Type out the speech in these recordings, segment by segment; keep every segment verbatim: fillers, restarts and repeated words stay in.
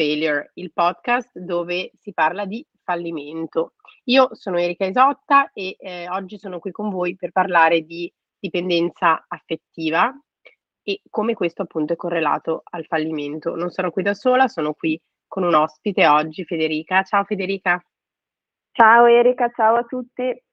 Failure, il podcast dove si parla di fallimento. Io sono Erica Isotta e eh, oggi sono qui con voi per parlare di dipendenza affettiva e come questo appunto è correlato al fallimento. Non sono qui da sola, sono qui con un ospite oggi, Federica. Ciao Federica. Ciao Erica, ciao a tutti. E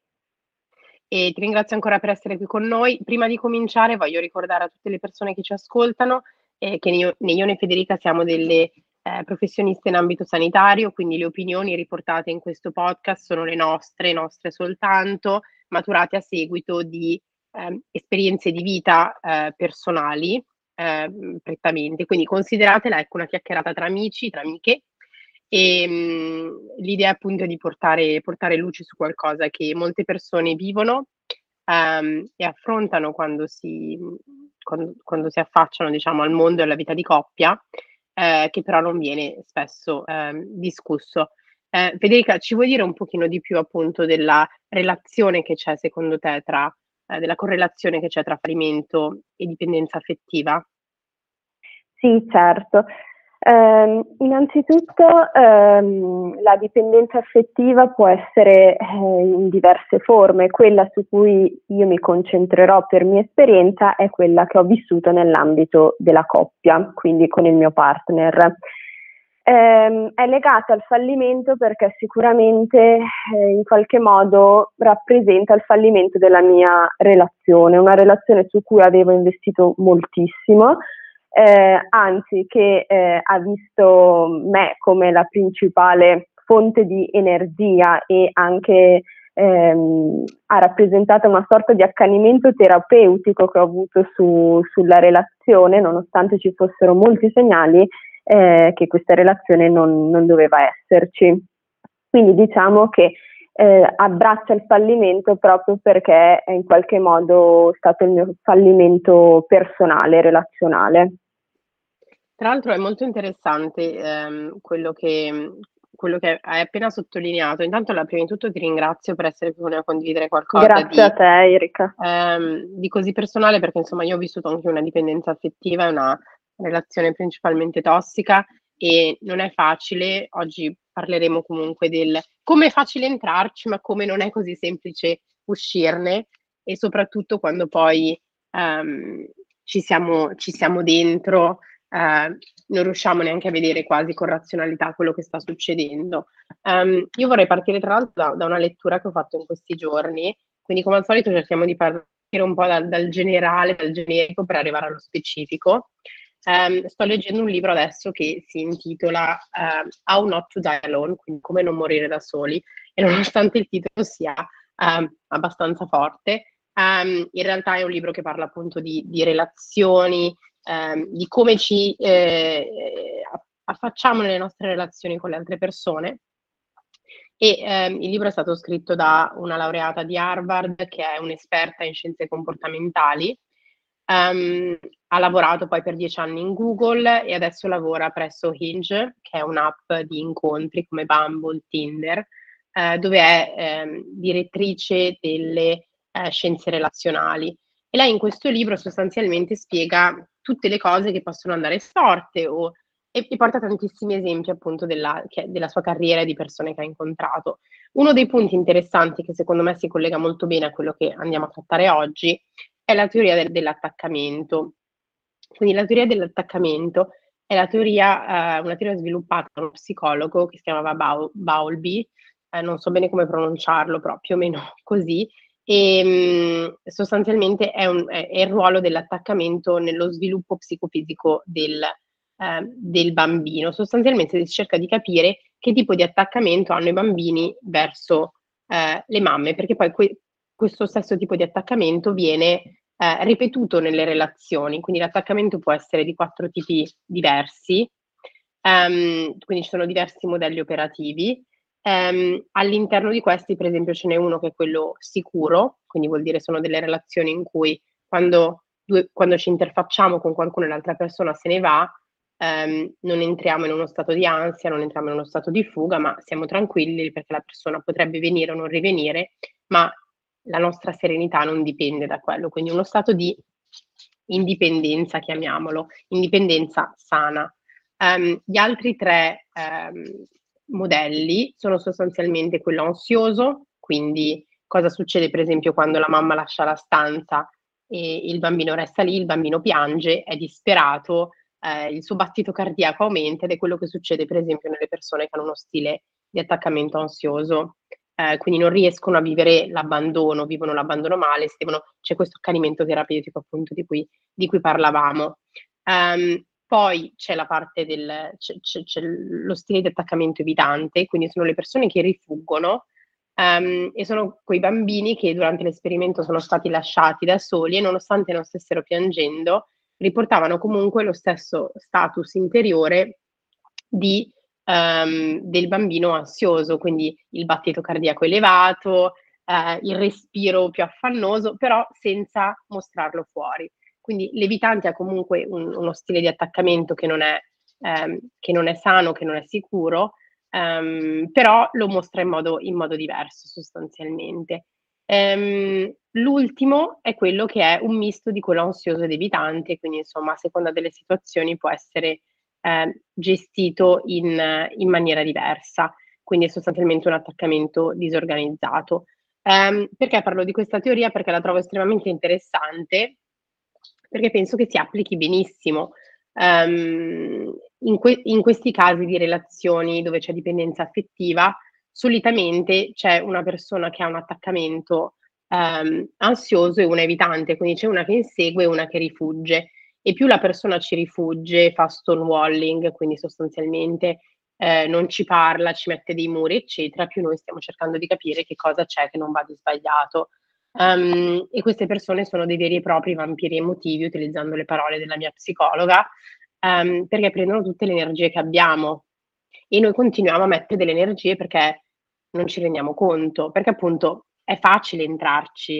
ti ringrazio ancora per essere qui con noi. Prima di cominciare voglio ricordare a tutte le persone che ci ascoltano eh, che né io, né io né Federica siamo delle eh, professioniste in ambito sanitario, quindi le opinioni riportate in questo podcast sono le nostre, nostre soltanto, maturate a seguito di eh, esperienze di vita eh, personali eh, prettamente, quindi consideratela ecco una chiacchierata tra amici, tra amiche. E mh, l'idea appunto è di portare, portare luce su qualcosa che molte persone vivono um, e affrontano quando si, quando, quando si affacciano diciamo al mondo e alla vita di coppia, eh, che però non viene spesso eh, discusso. Eh, Federica, ci vuoi dire un pochino di più appunto della relazione che c'è secondo te tra, eh, della correlazione che c'è tra fallimento e dipendenza affettiva? Sì, certo. Um, innanzitutto um, la dipendenza affettiva può essere eh, in diverse forme. Quella su cui io mi concentrerò per mia esperienza è quella che ho vissuto nell'ambito della coppia, quindi con il mio partner. Um, è legata al fallimento perché sicuramente eh, in qualche modo rappresenta il fallimento della mia relazione, una relazione su cui avevo investito moltissimo. Eh, anzi che eh, ha visto me come la principale fonte di energia e anche ehm, ha rappresentato una sorta di accanimento terapeutico che ho avuto su, sulla relazione, nonostante ci fossero molti segnali eh, che questa relazione non, non doveva esserci. Quindi diciamo che eh, abbraccia il fallimento proprio perché è in qualche modo stato il mio fallimento personale, relazionale. Tra l'altro è molto interessante ehm, quello che, quello che hai appena sottolineato. Intanto, la, prima di tutto ti ringrazio per essere qui con noi a condividere qualcosa. Grazie di, a te, Erika. Ehm, di così personale, perché insomma io ho vissuto anche una dipendenza affettiva, una relazione principalmente tossica e non è facile. Oggi parleremo comunque del come è facile entrarci, ma come non è così semplice uscirne e soprattutto quando poi ehm, ci siamo, ci siamo dentro. Uh, non riusciamo neanche a vedere quasi con razionalità quello che sta succedendo. Um, io vorrei partire tra l'altro da, da una lettura che ho fatto in questi giorni, quindi come al solito cerchiamo di partire un po' dal, dal generale, dal generico per arrivare allo specifico. Um, sto leggendo un libro adesso che si intitola uh, How not to die alone, quindi come non morire da soli, e nonostante il titolo sia um, abbastanza forte, um, in realtà è un libro che parla appunto di, di relazioni, di come ci eh, affacciamo nelle nostre relazioni con le altre persone e eh, il libro è stato scritto da una laureata di Harvard che è un'esperta in scienze comportamentali, um, ha lavorato poi per dieci anni in Google e adesso lavora presso Hinge, che è un'app di incontri come Bumble, Tinder, eh, dove è eh, direttrice delle eh, scienze relazionali. E lei in questo libro sostanzialmente spiega tutte le cose che possono andare storte o, e, e porta tantissimi esempi appunto della, che, della sua carriera e di persone che ha incontrato. Uno dei punti interessanti che secondo me si collega molto bene a quello che andiamo a trattare oggi è la teoria del, dell'attaccamento. Quindi la teoria dell'attaccamento è la teoria, eh, una teoria sviluppata da uno psicologo che si chiamava Bowlby, eh, non so bene come pronunciarlo, però più o meno così, e sostanzialmente è, un, è il ruolo dell'attaccamento nello sviluppo psicofisico del, eh, del bambino. Sostanzialmente si cerca di capire che tipo di attaccamento hanno i bambini verso eh, le mamme, perché poi que- questo stesso tipo di attaccamento viene eh, ripetuto nelle relazioni, quindi l'attaccamento può essere di quattro tipi diversi, um, quindi ci sono diversi modelli operativi. Um, all'interno di questi, per esempio, ce n'è uno che è quello sicuro, quindi vuol dire sono delle relazioni in cui quando, due, quando ci interfacciamo con qualcuno e l'altra persona se ne va, um, non entriamo in uno stato di ansia, non entriamo in uno stato di fuga, ma siamo tranquilli perché la persona potrebbe venire o non rivenire, ma la nostra serenità non dipende da quello, quindi uno stato di indipendenza, chiamiamolo, indipendenza sana. Um, gli altri tre um, modelli sono sostanzialmente quello ansioso, quindi cosa succede per esempio quando la mamma lascia la stanza e il bambino resta lì, il bambino piange, è disperato, eh, il suo battito cardiaco aumenta ed è quello che succede per esempio nelle persone che hanno uno stile di attaccamento ansioso, eh, quindi non riescono a vivere l'abbandono, vivono l'abbandono male, devono, c'è questo accanimento terapeutico appunto di cui, di cui parlavamo. Um, poi c'è la parte del c'è, c'è, c'è lo stile di attaccamento evitante, quindi sono le persone che rifuggono, Um, e sono quei bambini che durante l'esperimento sono stati lasciati da soli e nonostante non stessero piangendo riportavano comunque lo stesso status interiore di, um, del bambino ansioso, quindi il battito cardiaco elevato, uh, il respiro più affannoso, però senza mostrarlo fuori. Quindi l'evitante ha comunque un, uno stile di attaccamento che non è, um, che non è sano, che non è sicuro, Um, però lo mostra in modo, in modo diverso sostanzialmente. Um, l'ultimo è quello che è un misto di quello ansioso ed evitante, quindi insomma a seconda delle situazioni può essere eh, gestito in, in maniera diversa, quindi è sostanzialmente un attaccamento disorganizzato. Um, perché parlo di questa teoria? Perché la trovo estremamente interessante, perché penso che si applichi benissimo Um, in, que- in questi casi di relazioni dove c'è dipendenza affettiva. Solitamente c'è una persona che ha un attaccamento um, ansioso e una evitante, quindi c'è una che insegue e una che rifugge, e più la persona ci rifugge fa stonewalling, quindi sostanzialmente eh, non ci parla, ci mette dei muri eccetera, più noi stiamo cercando di capire che cosa c'è che non va di sbagliato. Um, e queste persone sono dei veri e propri vampiri emotivi, utilizzando le parole della mia psicologa, um, perché prendono tutte le energie che abbiamo e noi continuiamo a mettere delle energie perché non ci rendiamo conto, perché appunto è facile entrarci.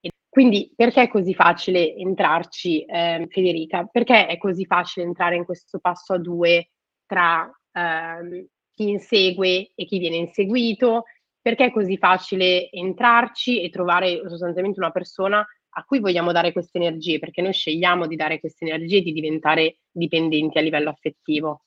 E quindi perché è così facile entrarci, eh, Federica? Perché è così facile entrare in questo passo a due tra eh, chi insegue e chi viene inseguito? Perché è così facile entrarci e trovare sostanzialmente una persona a cui vogliamo dare queste energie? Perché noi scegliamo di dare queste energie e di diventare dipendenti a livello affettivo.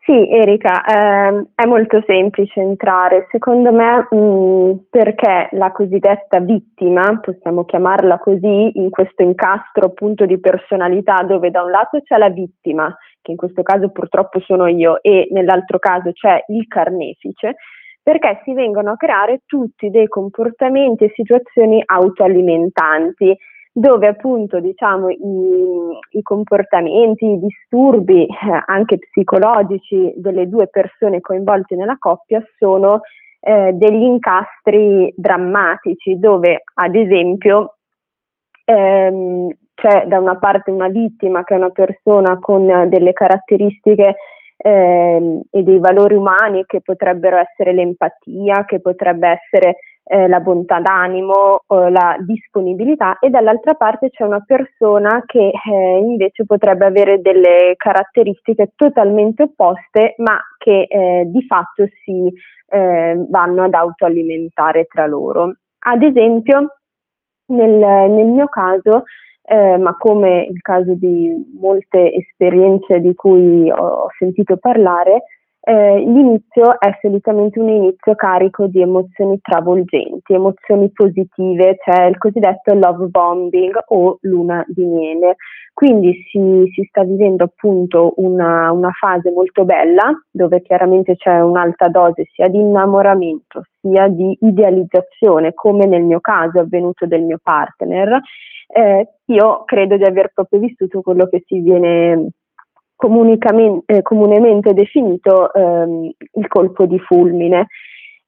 Sì, Erica, ehm, è molto semplice entrare, secondo me, mh, perché la cosiddetta vittima, possiamo chiamarla così, in questo incastro appunto di personalità dove da un lato c'è la vittima, che in questo caso purtroppo sono io, e nell'altro caso c'è il carnefice, perché si vengono a creare tutti dei comportamenti e situazioni autoalimentanti, dove appunto diciamo i, i comportamenti, i disturbi eh, anche psicologici delle due persone coinvolte nella coppia sono eh, degli incastri drammatici, dove ad esempio ehm, c'è da una parte una vittima che è una persona con delle caratteristiche Ehm, e dei valori umani che potrebbero essere l'empatia, che potrebbe essere eh, la bontà d'animo o la disponibilità, e dall'altra parte c'è una persona che eh, invece potrebbe avere delle caratteristiche totalmente opposte, ma che eh, di fatto si eh, vanno ad autoalimentare tra loro. Ad esempio nel, nel mio caso, Eh, ma come il caso di molte esperienze di cui ho, ho sentito parlare, eh, l'inizio è solitamente un inizio carico di emozioni travolgenti, emozioni positive, cioè il cosiddetto love bombing o luna di miele. Quindi si, si sta vivendo appunto una, una fase molto bella, dove chiaramente c'è un'alta dose sia di innamoramento sia di idealizzazione, come nel mio caso è avvenuto del mio partner. Eh, io credo di aver proprio vissuto quello che si viene comunicamente, eh, comunemente definito ehm, il colpo di fulmine,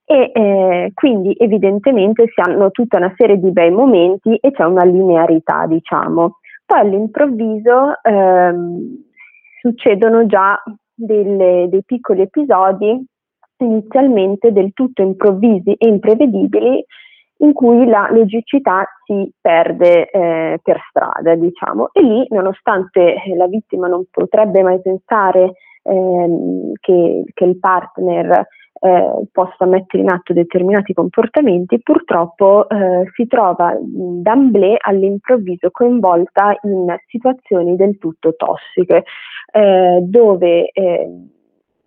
e eh, quindi evidentemente si hanno tutta una serie di bei momenti e c'è una linearità, diciamo. Poi all'improvviso ehm, succedono già delle, dei piccoli episodi inizialmente del tutto improvvisi e imprevedibili, in cui la logicità si perde eh, per strada, diciamo, e lì, nonostante la vittima non potrebbe mai pensare ehm, che, che il partner eh, possa mettere in atto determinati comportamenti, purtroppo eh, si trova d'amblè all'improvviso coinvolta in situazioni del tutto tossiche. eh, dove eh,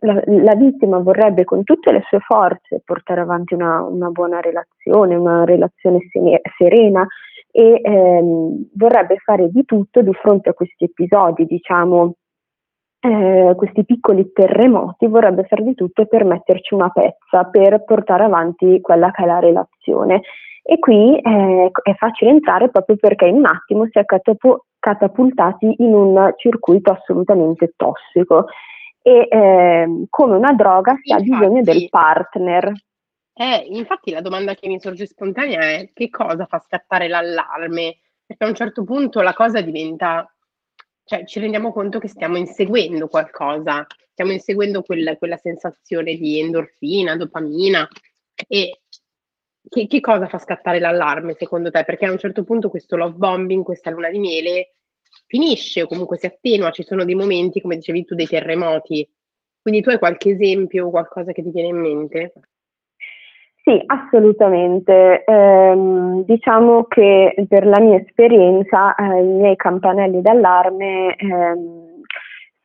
la, la vittima vorrebbe con tutte le sue forze portare avanti una, una buona relazione, una relazione serena, e ehm, vorrebbe fare di tutto di fronte a questi episodi, diciamo, eh, questi piccoli terremoti, vorrebbe fare di tutto per metterci una pezza, per portare avanti quella che è la relazione. E qui eh, è facile entrare proprio perché in un attimo si è catapu- catapultati in un circuito assolutamente tossico e eh, come una droga si infatti, ha bisogno del partner. Eh, infatti la domanda che mi sorge spontanea è: che cosa fa scattare l'allarme? Perché a un certo punto la cosa diventa, cioè ci rendiamo conto che stiamo inseguendo qualcosa, stiamo inseguendo quel, quella sensazione di endorfina, dopamina e... Che, che cosa fa scattare l'allarme secondo te? Perché a un certo punto questo love bombing, questa luna di miele finisce o comunque si attenua, ci sono dei momenti, come dicevi tu, dei terremoti. Quindi tu hai qualche esempio o qualcosa che ti viene in mente? Sì, assolutamente. Ehm, diciamo che per la mia esperienza eh, i miei campanelli d'allarme ehm,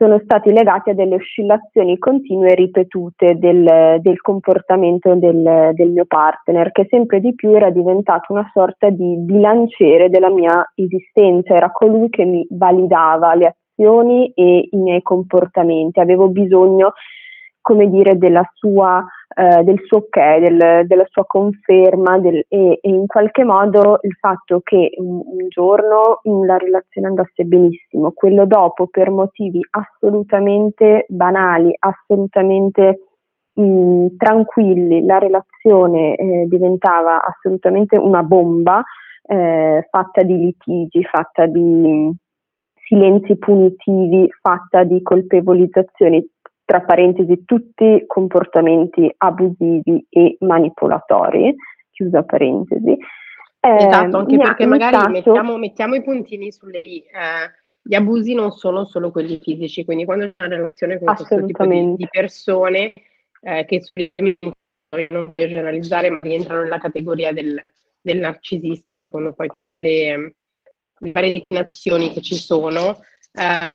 sono stati legati a delle oscillazioni continue e ripetute del, del comportamento del, del mio partner, che sempre di più era diventato una sorta di bilanciere della mia esistenza, era colui che mi validava le azioni e i miei comportamenti, avevo bisogno, come dire, della sua, eh, del suo ok, del, della sua conferma del, e, e in qualche modo il fatto che un, un giorno la relazione andasse benissimo, quello dopo per motivi assolutamente banali, assolutamente mh, tranquilli, la relazione eh, diventava assolutamente una bomba eh, fatta di litigi, fatta di silenzi punitivi, fatta di colpevolizzazioni, tra parentesi tutti comportamenti abusivi e manipolatori, chiusa parentesi. Eh, esatto, anche perché magari stato... mettiamo, mettiamo i puntini sulle i. Eh, gli abusi non sono solo quelli fisici, quindi quando c'è una relazione con questo tipo di, di persone eh, che non voglio generalizzare, ma rientrano nella categoria del, del narcisista, con poi le, le varie declinazioni che ci sono, eh,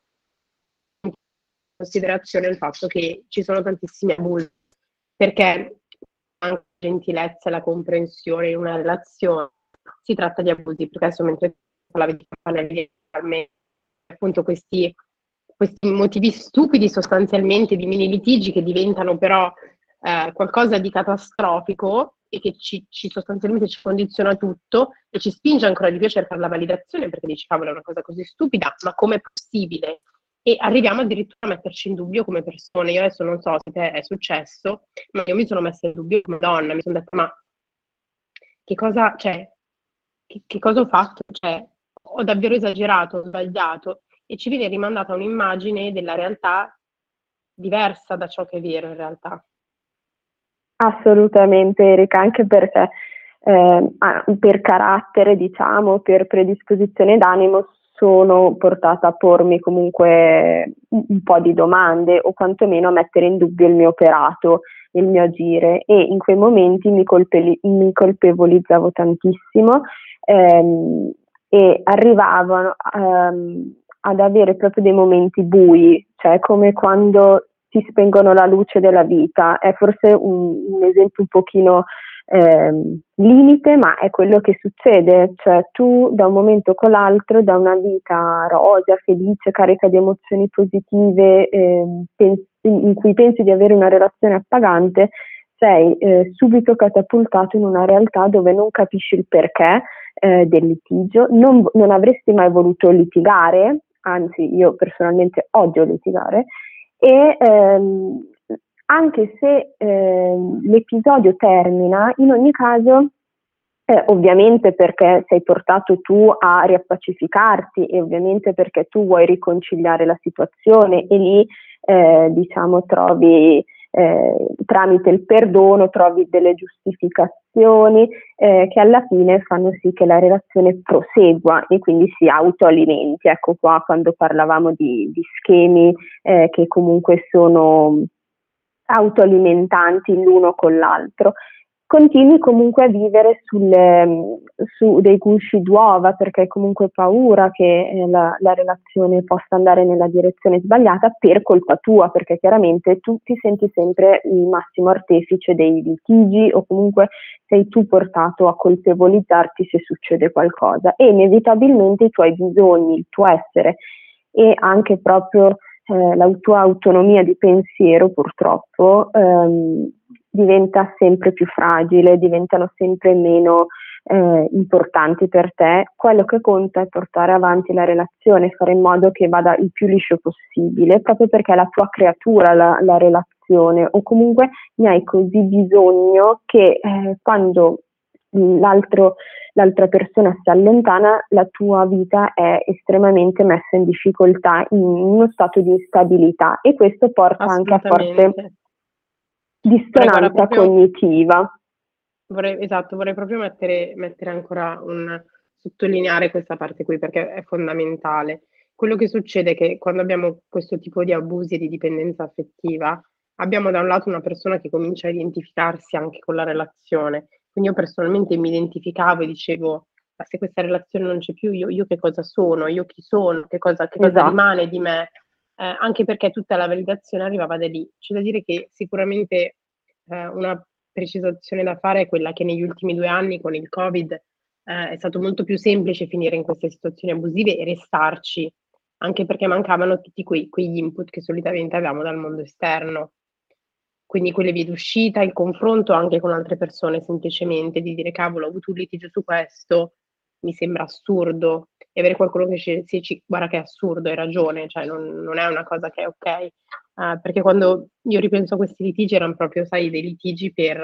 considerazione il fatto che ci sono tantissimi abusi, perché anche la gentilezza e la comprensione in una relazione si tratta di abusi, perché adesso mentre parlavi di campanelli d'allarme, appunto questi, questi motivi stupidi sostanzialmente di mini litigi che diventano però eh, qualcosa di catastrofico e che ci, ci sostanzialmente ci condiziona tutto e ci spinge ancora di più a cercare la validazione, perché dici cavolo è una cosa così stupida, ma com'è possibile? E arriviamo addirittura a metterci in dubbio come persone. Io adesso non so se te è successo, ma io mi sono messa in dubbio come donna, mi sono detta, ma che cosa, cioè, che, che cosa ho fatto? Cioè, ho davvero esagerato, ho sbagliato, e ci viene rimandata un'immagine della realtà diversa da ciò che è vero in realtà. Assolutamente, Erica, anche perché eh, per carattere, diciamo, per predisposizione d'animo, sono portata a pormi comunque un po' di domande o quantomeno a mettere in dubbio il mio operato, il mio agire, e in quei momenti mi, colpe- mi colpevolizzavo tantissimo ehm, e arrivavo ehm, ad avere proprio dei momenti bui, cioè come quando si spengono la luce della vita. È forse un, un esempio un pochino Eh, limite, ma è quello che succede, cioè tu da un momento con l'altro, da una vita rosea, felice, carica di emozioni positive eh, pens- in cui pensi di avere una relazione appagante, sei eh, subito catapultato in una realtà dove non capisci il perché eh, del litigio, non, non avresti mai voluto litigare, anzi io personalmente odio litigare, e ehm, anche se eh, l'episodio termina, in ogni caso, eh, ovviamente perché sei portato tu a riappacificarti e ovviamente perché tu vuoi riconciliare la situazione, e lì eh, diciamo trovi eh, tramite il perdono, trovi delle giustificazioni eh, che alla fine fanno sì che la relazione prosegua e quindi si autoalimenti. Ecco qua quando parlavamo di, di schemi eh, che comunque sono autoalimentanti l'uno con l'altro, continui comunque a vivere sulle, su dei gusci d'uova, perché hai comunque paura che la, la relazione possa andare nella direzione sbagliata per colpa tua, perché chiaramente tu ti senti sempre il massimo artefice dei litigi, o comunque sei tu portato a colpevolizzarti se succede qualcosa, e inevitabilmente i tuoi bisogni, il tuo essere e anche proprio eh, la tua autonomia di pensiero, purtroppo, ehm, diventa sempre più fragile, diventano sempre meno eh, importanti per te. Quello che conta è portare avanti la relazione, fare in modo che vada il più liscio possibile, proprio perché è la tua creatura la, la relazione, o comunque ne hai così bisogno che eh, quando l'altro, l'altra persona si allontana, la tua vita è estremamente messa in difficoltà, in uno stato di instabilità, e questo porta anche a forte dissonanza proprio cognitiva. Vorrei, esatto, vorrei proprio mettere, mettere ancora un sottolineare questa parte qui, perché è fondamentale. Quello che succede è che quando abbiamo questo tipo di abusi e di dipendenza affettiva, abbiamo da un lato una persona che comincia a identificarsi anche con la relazione. Quindi io personalmente mi identificavo e dicevo: ma se questa relazione non c'è più, io, io che cosa sono? Io chi sono? Che cosa, che cosa esatto. rimane di me? Eh, anche perché tutta la validazione arrivava da lì. C'è da dire che sicuramente eh, una precisazione da fare è quella che negli ultimi due anni con il Covid eh, è stato molto più semplice finire in queste situazioni abusive e restarci, anche perché mancavano tutti quei, quegli input che solitamente avevamo dal mondo esterno. Quindi quelle vie d'uscita, il confronto anche con altre persone, semplicemente di dire: cavolo, ho avuto un litigio su questo, mi sembra assurdo. E avere qualcuno che ci, si, ci guarda che è assurdo, hai ragione, cioè non, non è una cosa che è ok. Uh, perché quando io ripenso a questi litigi erano proprio, sai, dei litigi per...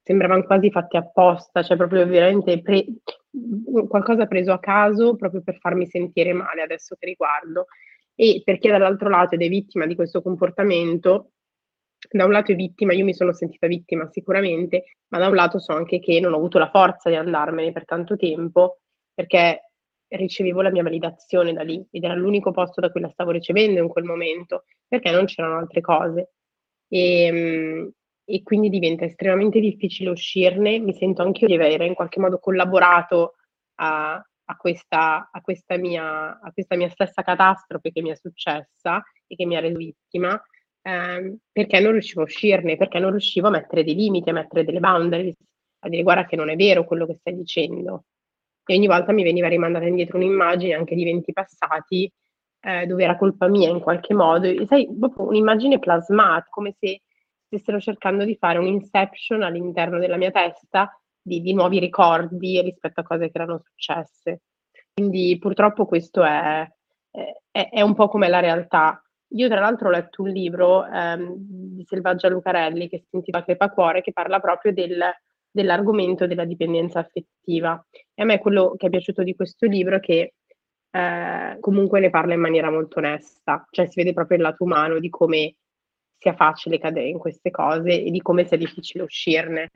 sembravano quasi fatti apposta, cioè proprio veramente pre, qualcosa preso a caso proprio per farmi sentire male adesso che riguardo. E perché dall'altro lato ed è vittima di questo comportamento, da un lato è vittima, io mi sono sentita vittima sicuramente, ma da un lato so anche che non ho avuto la forza di andarmene per tanto tempo, perché ricevevo la mia validazione da lì ed era l'unico posto da cui la stavo ricevendo in quel momento, perché non c'erano altre cose, e, e quindi diventa estremamente difficile uscirne. Mi sento anche io di avere in qualche modo collaborato a, a, questa, a, questa mia, a questa mia stessa catastrofe che mi è successa e che mi ha reso vittima, ehm, perché non riuscivo a uscirne, perché non riuscivo a mettere dei limiti, a mettere delle boundaries, a dire: guarda che non è vero quello che stai dicendo. E ogni volta mi veniva rimandata indietro un'immagine anche di venti passati, eh, dove era colpa mia in qualche modo, e sai, proprio un'immagine plasmata, come se stessero cercando di fare un inception all'interno della mia testa di, di nuovi ricordi rispetto a cose che erano successe. Quindi purtroppo questo è, è, è un po' come la realtà. Io tra l'altro ho letto un libro ehm, di Selvaggia Lucarelli che si intitola Crepacuore, che parla proprio del... dell'argomento della dipendenza affettiva, e a me quello che è piaciuto di questo libro è che eh, comunque ne parla in maniera molto onesta, cioè si vede proprio il lato umano di come sia facile cadere in queste cose e di come sia difficile uscirne.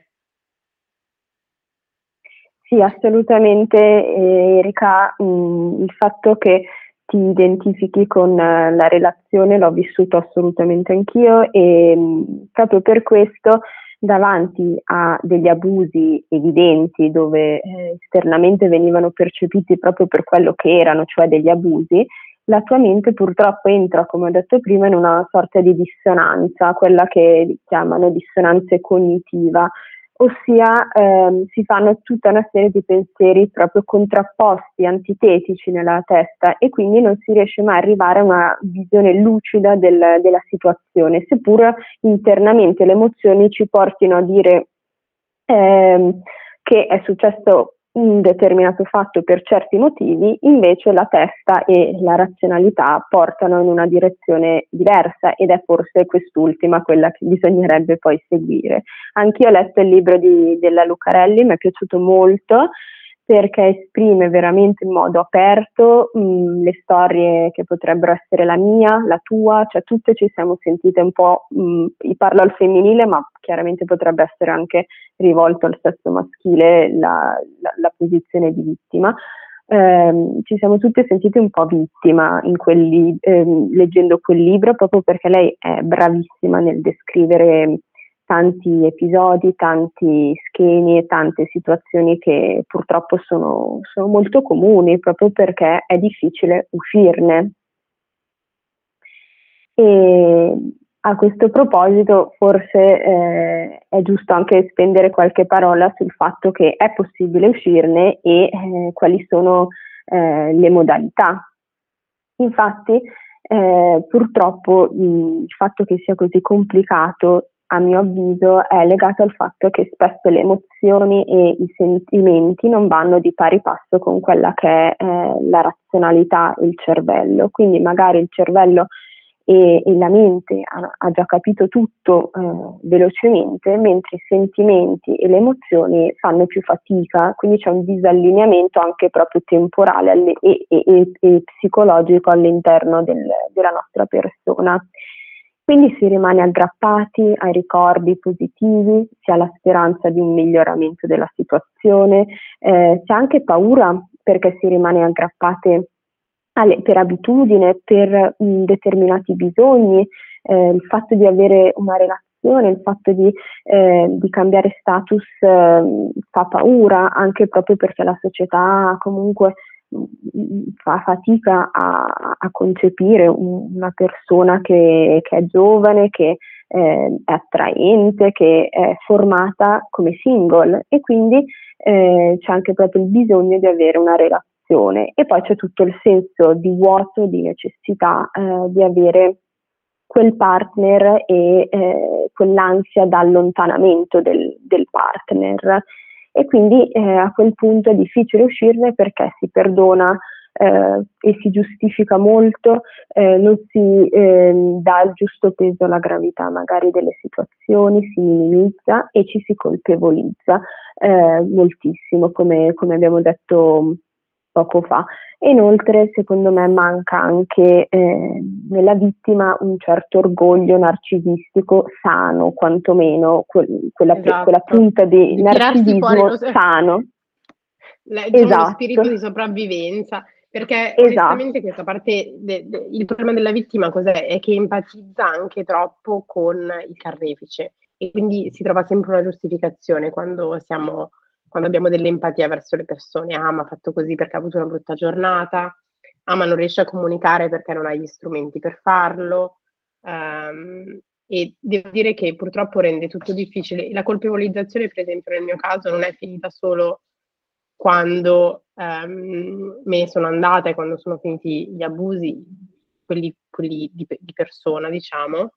Sì, assolutamente, Erica, mh, il fatto che ti identifichi con la relazione l'ho vissuto assolutamente anch'io, e mh, proprio per questo davanti a degli abusi evidenti, dove eh, esternamente venivano percepiti proprio per quello che erano, cioè degli abusi, la tua mente purtroppo entra, come ho detto prima, in una sorta di dissonanza, quella che chiamano dissonanza cognitiva, ossia ehm, si fanno tutta una serie di pensieri proprio contrapposti, antitetici nella testa, e quindi non si riesce mai a arrivare a una visione lucida del, della situazione, seppur internamente le emozioni ci portino a dire ehm, che è successo un determinato fatto per certi motivi, invece la testa e la razionalità portano in una direzione diversa, ed è forse quest'ultima quella che bisognerebbe poi seguire. Anch'io ho letto il libro di, della Lucarelli, mi è piaciuto molto perché esprime veramente in modo aperto mh, le storie che potrebbero essere la mia, la tua, cioè tutte ci siamo sentite un po', mh, parlo al femminile, ma chiaramente potrebbe essere anche rivolto al sesso maschile la, la, la posizione di vittima. Eh, ci siamo tutte sentite un po' vittima in quelli, eh, leggendo quel libro, proprio perché lei è bravissima nel descrivere tanti episodi, tanti schemi e tante situazioni che purtroppo sono, sono molto comuni, proprio perché è difficile uscirne. E a questo proposito forse eh, è giusto anche spendere qualche parola sul fatto che è possibile uscirne e eh, quali sono eh, le modalità. Infatti eh, purtroppo mh, il fatto che sia così complicato, a mio avviso, è legato al fatto che spesso le emozioni e i sentimenti non vanno di pari passo con quella che è eh, la razionalità e il cervello. Quindi magari il cervello e, e la mente ha, ha già capito tutto eh, velocemente, mentre i sentimenti e le emozioni fanno più fatica, quindi c'è un disallineamento anche proprio temporale alle, e, e, e psicologico all'interno del, della nostra persona. Quindi si rimane aggrappati ai ricordi positivi, si ha la speranza di un miglioramento della situazione, eh, c'è anche paura perché si rimane aggrappate alle, per abitudine, per mh, determinati bisogni, eh, il fatto di avere una relazione, il fatto di, eh, di cambiare status eh, fa paura, anche proprio perché la società comunque fa fatica a, a concepire una persona che, che è giovane, che eh, è attraente, che è formata come single, e quindi eh, c'è anche proprio il bisogno di avere una relazione, e poi c'è tutto il senso di vuoto, di necessità eh, di avere quel partner e eh, quell'ansia d'allontanamento del, del partner. E quindi eh, a quel punto è difficile uscirne perché si perdona eh, e si giustifica molto, eh, non si eh, dà il giusto peso alla gravità magari delle situazioni, si minimizza e ci si colpevolizza eh, moltissimo, come, come abbiamo detto poco fa. E inoltre, secondo me, manca anche eh, nella vittima un certo orgoglio narcisistico sano, quantomeno quel, quella, esatto. quella punta di, di narcisismo lo, sano, la, diciamo, esatto. lo spirito di sopravvivenza, perché esattamente esatto. questa parte de, de, il problema della vittima cos'è? È che empatizza anche troppo con il carnefice, e quindi si trova sempre una giustificazione quando siamo quando abbiamo dell'empatia verso le persone. Ah, ma ha fatto così perché ha avuto una brutta giornata, ah, ma non riesce a comunicare perché non ha gli strumenti per farlo, um, e devo dire che purtroppo rende tutto difficile. La colpevolizzazione, per esempio, nel mio caso non è finita solo quando um, me ne sono andata e quando sono finiti gli abusi, quelli, quelli di, di persona, diciamo,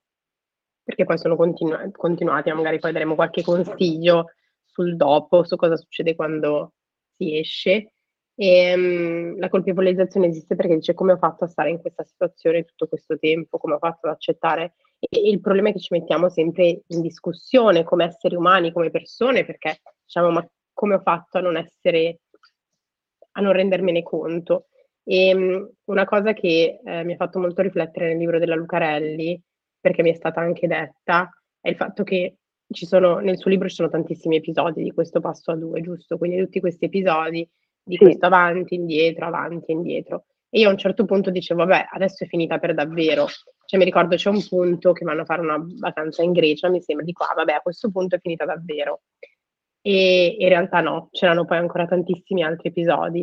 perché poi sono continu- continuati, magari poi daremo qualche consiglio sul dopo, su cosa succede quando si esce. E, um, la colpevolizzazione esiste perché dice: come ho fatto a stare in questa situazione tutto questo tempo, come ho fatto ad accettare. E, e il problema è che ci mettiamo sempre in discussione come esseri umani, come persone, perché diciamo: ma come ho fatto a non essere, a non rendermene conto? E um, una cosa che eh, mi ha fatto molto riflettere nel libro della Lucarelli, perché mi è stata anche detta, è il fatto che Ci sono, nel suo libro ci sono tantissimi episodi di questo passo a due, giusto? Quindi tutti questi episodi di sì. questo avanti, indietro, avanti, indietro. E io a un certo punto dicevo, vabbè, adesso è finita per davvero. Cioè mi ricordo c'è un punto che vanno a fare una vacanza in Grecia, mi sembra, di qua, vabbè, a questo punto è finita davvero. E in realtà no, c'erano poi ancora tantissimi altri episodi.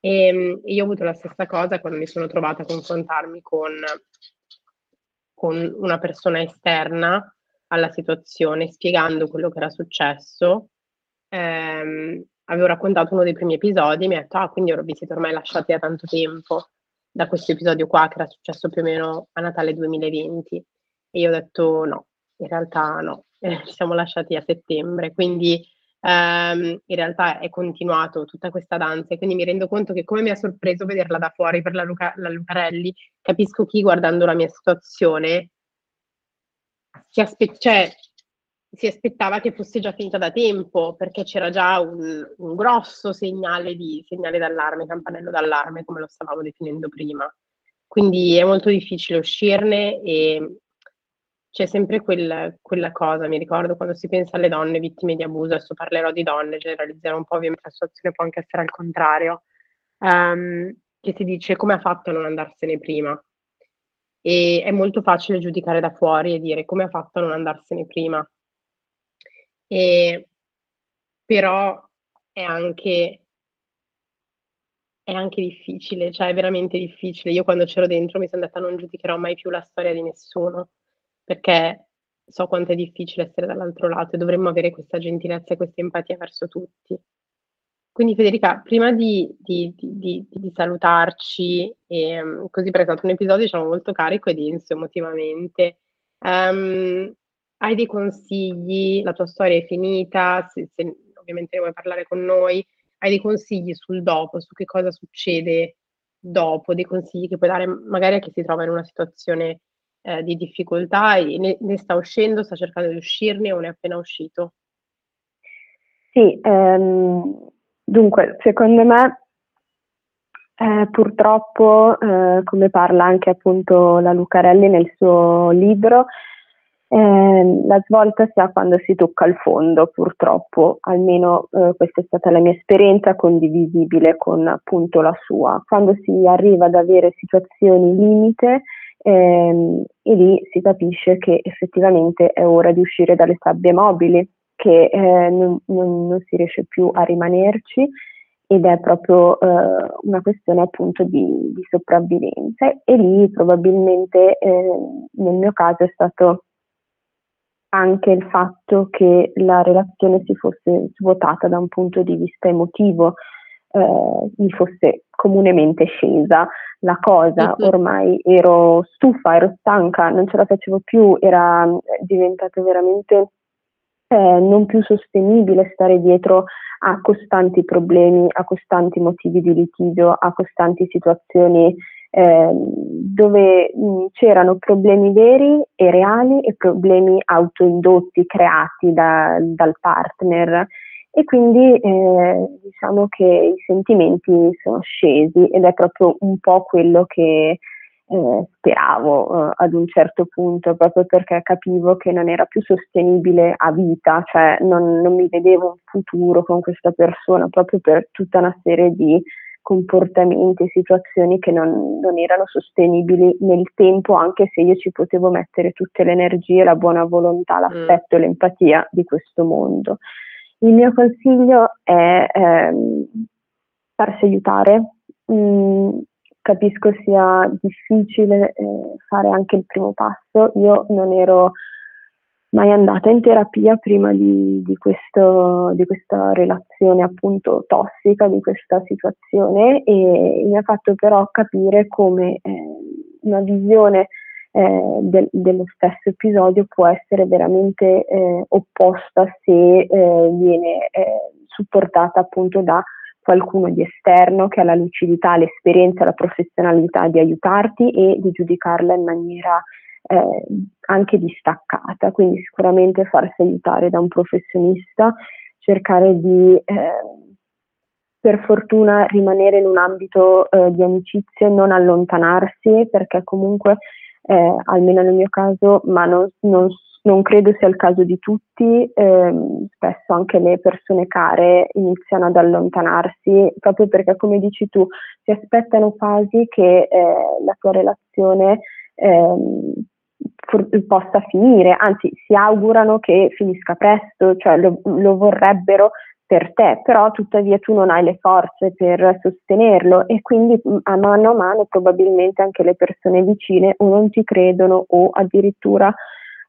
E, e io ho avuto la stessa cosa quando mi sono trovata a confrontarmi con, con una persona esterna alla situazione, spiegando quello che era successo. Ehm, avevo raccontato uno dei primi episodi e mi ha detto: ah, quindi ora vi siete ormai lasciati da tanto tempo, da questo episodio qua che era successo più o meno a Natale duemilaventi. E io ho detto no, in realtà no, eh, ci siamo lasciati a settembre, quindi ehm, in realtà è continuato tutta questa danza. E quindi mi rendo conto che, come mi ha sorpreso vederla da fuori per la, Luca- la Lucarelli, capisco chi, guardando la mia situazione, Si, aspe- cioè, si aspettava che fosse già finita da tempo, perché c'era già un, un grosso segnale di segnale d'allarme, campanello d'allarme, come lo stavamo definendo prima. Quindi è molto difficile uscirne, e c'è sempre quel, quella cosa, mi ricordo, quando si pensa alle donne vittime di abuso. Adesso parlerò di donne, generalizzerò un po', ovviamente la situazione può anche essere al contrario, um, che si dice: come ha fatto a non andarsene prima? E è molto facile giudicare da fuori e dire: come ha fatto a non andarsene prima? E, però è anche, è anche difficile, cioè è veramente difficile. Io quando c'ero dentro mi sono detta non giudicherò mai più la storia di nessuno, perché so quanto è difficile essere dall'altro lato e dovremmo avere questa gentilezza e questa empatia verso tutti. Quindi Federica, prima di, di, di, di salutarci, ehm, così perché è stato un episodio diciamo molto carico e denso emotivamente, um, hai dei consigli? La tua storia è finita, se, se ovviamente ne vuoi parlare con noi, hai dei consigli sul dopo, su che cosa succede dopo, dei consigli che puoi dare magari a chi si trova in una situazione eh, di difficoltà e ne, ne sta uscendo, sta cercando di uscirne o ne è appena uscito? Sì, um... Dunque, secondo me, eh, purtroppo, eh, come parla anche appunto la Lucarelli nel suo libro, eh, la svolta si ha quando si tocca il fondo, purtroppo, almeno eh, questa è stata la mia esperienza condivisibile con appunto la sua. Quando si arriva ad avere situazioni limite, eh, e lì si capisce che effettivamente è ora di uscire dalle sabbie mobili, che eh, non, non, non si riesce più a rimanerci ed è proprio eh, una questione appunto di, di sopravvivenza, e lì probabilmente eh, nel mio caso è stato anche il fatto che la relazione si fosse svuotata da un punto di vista emotivo, eh, mi fosse comunemente scesa la cosa, ormai ero stufa, ero stanca, non ce la facevo più, era diventato veramente... Eh, non più sostenibile stare dietro a costanti problemi, a costanti motivi di litigio, a costanti situazioni eh, dove mh, c'erano problemi veri e reali e problemi autoindotti, creati da, dal partner, e quindi eh, diciamo che i sentimenti sono scesi, ed è proprio un po' quello che Eh, speravo eh, ad un certo punto, proprio perché capivo che non era più sostenibile a vita, cioè non, non mi vedevo un futuro con questa persona, proprio per tutta una serie di comportamenti e situazioni che non, non erano sostenibili nel tempo, anche se io ci potevo mettere tutte le energie, la buona volontà, l'affetto e l'empatia di questo mondo. Il mio consiglio è ehm, farsi aiutare. mm, Capisco sia difficile eh, fare anche il primo passo. Io non ero mai andata in terapia prima di, di, questo, di questa relazione appunto tossica, di questa situazione, e mi ha fatto però capire come eh, una visione eh, del, dello stesso episodio può essere veramente eh, opposta se eh, viene eh, supportata appunto da qualcuno di esterno che ha la lucidità, l'esperienza, la professionalità di aiutarti e di giudicarla in maniera eh, anche distaccata. Quindi sicuramente farsi aiutare da un professionista, cercare di, eh, per fortuna, rimanere in un ambito eh, di amicizie, non allontanarsi, perché comunque, eh, almeno nel mio caso, ma non, non so, non credo sia il caso di tutti, ehm, spesso anche le persone care iniziano ad allontanarsi proprio perché, come dici tu, si aspettano quasi che eh, la tua relazione ehm, for- possa finire, anzi si augurano che finisca presto, cioè lo, lo vorrebbero per te, però tuttavia tu non hai le forze per sostenerlo, e quindi a mano a mano probabilmente anche le persone vicine o non ti credono o addirittura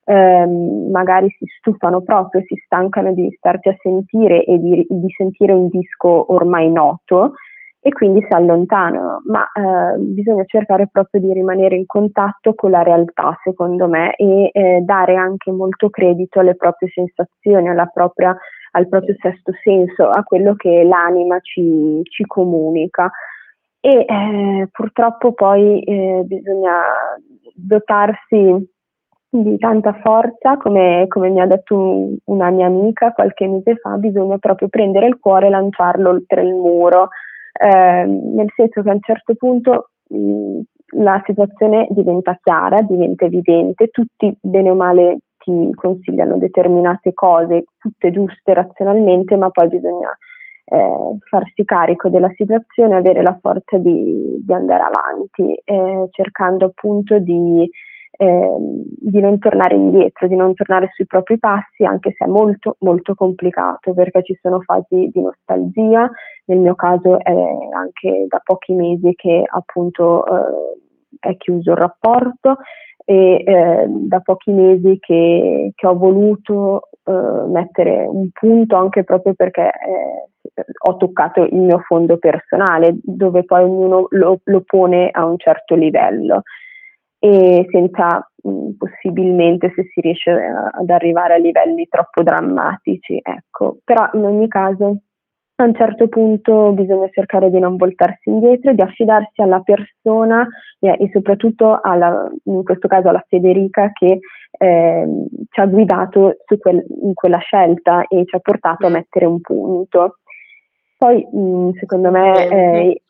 Eh, magari si stufano proprio, si stancano di starti a sentire e di, di sentire un disco ormai noto, e quindi si allontanano, ma eh, bisogna cercare proprio di rimanere in contatto con la realtà, secondo me, e eh, dare anche molto credito alle proprie sensazioni, alla propria, al proprio sesto senso, a quello che l'anima ci, ci comunica. E eh, purtroppo poi eh, bisogna dotarsi di tanta forza, come, come mi ha detto una mia amica qualche mese fa, bisogna proprio prendere il cuore e lanciarlo oltre il muro, eh, nel senso che a un certo punto mh, la situazione diventa chiara, diventa evidente, tutti bene o male ti consigliano determinate cose, tutte giuste razionalmente, ma poi bisogna Eh, farsi carico della situazione, avere la forza di, di andare avanti, eh, cercando appunto di eh, di non tornare indietro, di non tornare sui propri passi, anche se è molto molto complicato, perché ci sono fasi di nostalgia. Nel mio caso è anche da pochi mesi che appunto eh, è chiuso il rapporto, e eh, da pochi mesi che, che ho voluto eh, mettere un punto, anche proprio perché eh, ho toccato il mio fondo personale, dove poi ognuno lo, lo pone a un certo livello, e senza mh, possibilmente, se si riesce a, ad arrivare a livelli troppo drammatici, ecco. Però in ogni caso a un certo punto bisogna cercare di non voltarsi indietro, di affidarsi alla persona eh, e soprattutto alla, in questo caso alla Federica, che eh, ci ha guidato su quel, in quella scelta e ci ha portato a mettere un punto. Poi mh, secondo me eh,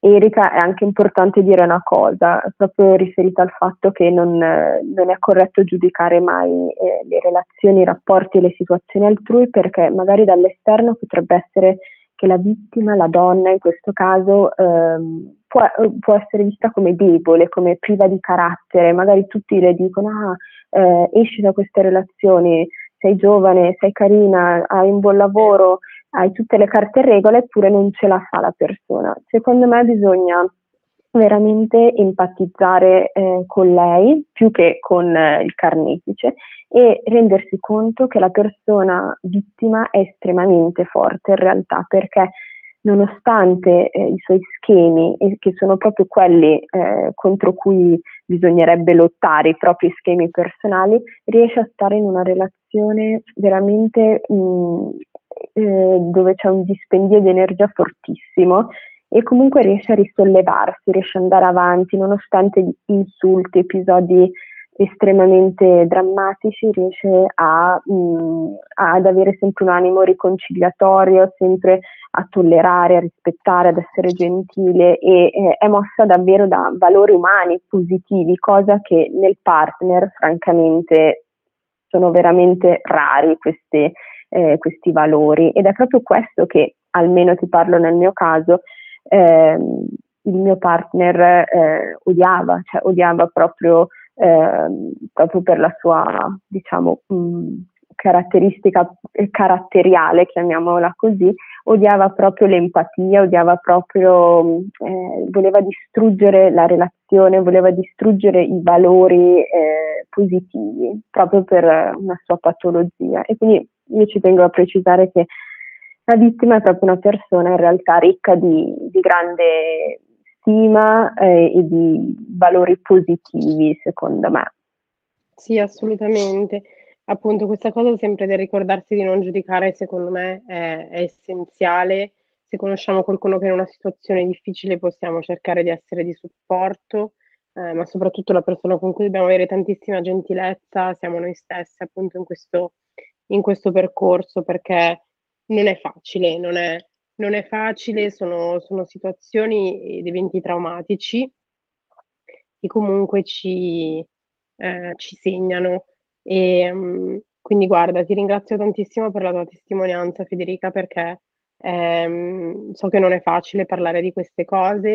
Erica, è anche importante dire una cosa, proprio riferita al fatto che non, non è corretto giudicare mai eh, le relazioni, i rapporti e le situazioni altrui, perché magari dall'esterno potrebbe essere che la vittima, la donna in questo caso, ehm, può, può essere vista come debole, come priva di carattere. Magari tutti le dicono: ah, eh, esci da queste relazioni, sei giovane, sei carina, hai un buon lavoro, hai tutte le carte in regola, eppure non ce la fa la persona. Secondo me bisogna veramente empatizzare eh, con lei più che con eh, il carnefice, e rendersi conto che la persona vittima è estremamente forte in realtà, perché nonostante eh, i suoi schemi, eh, che sono proprio quelli eh, contro cui bisognerebbe lottare, i propri schemi personali, riesce a stare in una relazione veramente mh, eh, dove c'è un dispendio di energia fortissimo, e comunque riesce a risollevarsi, riesce ad andare avanti nonostante insulti, episodi estremamente drammatici, riesce a, mh, ad avere sempre un animo riconciliatorio, sempre a tollerare, a rispettare, ad essere gentile, e eh, è mossa davvero da valori umani positivi, cosa che nel partner francamente sono veramente rari, questi, eh, questi valori, ed è proprio questo che, almeno ti parlo nel mio caso, ehm, il mio partner eh, odiava, cioè odiava proprio Eh, proprio per la sua, diciamo, mh, caratteristica caratteriale, chiamiamola così, odiava proprio l'empatia, odiava proprio, eh, voleva distruggere la relazione, voleva distruggere i valori eh, positivi, proprio per una sua patologia. E quindi io ci tengo a precisare che la vittima è proprio una persona in realtà ricca di, di grande stima eh, e di valori positivi, secondo me. Sì, assolutamente. Appunto, questa cosa sempre del ricordarsi di non giudicare, secondo me, è, è essenziale. Se conosciamo qualcuno che è in una situazione difficile, possiamo cercare di essere di supporto, eh, ma soprattutto la persona con cui dobbiamo avere tantissima gentilezza siamo noi stessi, appunto, in questo, in questo percorso, perché non è facile, non è Non è facile, sono, sono situazioni ed eventi traumatici che comunque ci, eh, ci segnano. E, um, quindi guarda, ti ringrazio tantissimo per la tua testimonianza, Federica, perché ehm, so che non è facile parlare di queste cose.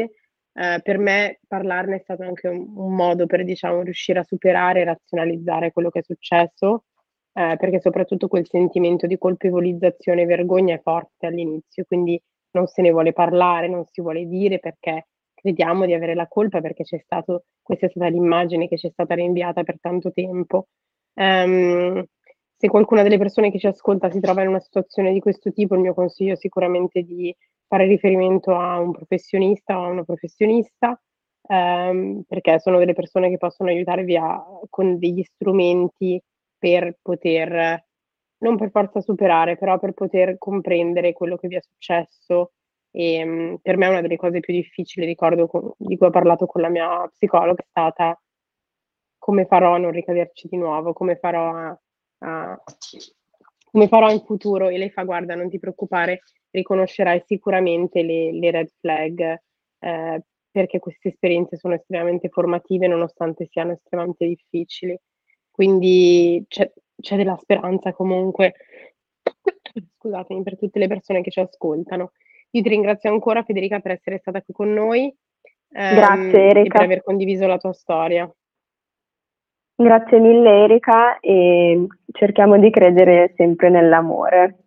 Eh, per me parlarne è stato anche un, un modo per, diciamo, riuscire a superare e razionalizzare quello che è successo. Eh, perché soprattutto quel sentimento di colpevolizzazione e vergogna è forte all'inizio, quindi non se ne vuole parlare, non si vuole dire, perché crediamo di avere la colpa, perché c'è stato, questa è stata l'immagine che ci è stata rinviata per tanto tempo. Um, se qualcuna delle persone che ci ascolta si trova in una situazione di questo tipo, il mio consiglio è sicuramente di fare riferimento a un professionista o a una professionista, um, perché sono delle persone che possono aiutarvi a, con degli strumenti, per poter, non per forza superare, però per poter comprendere quello che vi è successo. E um, per me una delle cose più difficili, ricordo, con, di cui ho parlato con la mia psicologa, è stata come farò a non ricaderci di nuovo, come farò a, a, come farò in futuro. E lei fa: guarda, non ti preoccupare, riconoscerai sicuramente le, le red flag, eh, perché queste esperienze sono estremamente formative, nonostante siano estremamente difficili. Quindi c'è, c'è della speranza comunque, scusatemi, per tutte le persone che ci ascoltano. Io ti ringrazio ancora, Federica, per essere stata qui con noi. Grazie, ehm, Erica. E per aver condiviso la tua storia. Grazie mille Erica, e cerchiamo di credere sempre nell'amore.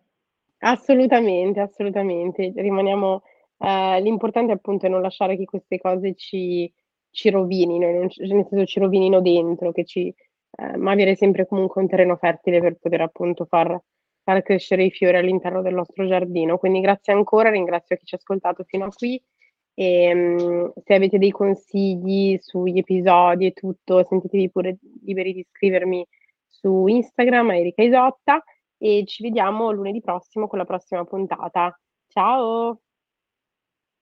Assolutamente, assolutamente. Rimaniamo eh, l'importante appunto è non lasciare che queste cose ci, ci rovinino, non ci, nel senso ci rovinino dentro, che ci, eh, ma avere sempre comunque un terreno fertile per poter appunto far, far crescere i fiori all'interno del nostro giardino. Quindi grazie ancora, ringrazio chi ci ha ascoltato fino a qui. E, um, se avete dei consigli sugli episodi e tutto, sentitevi pure liberi di scrivermi su Instagram, Erica Isotta, e ci vediamo lunedì prossimo con la prossima puntata. Ciao!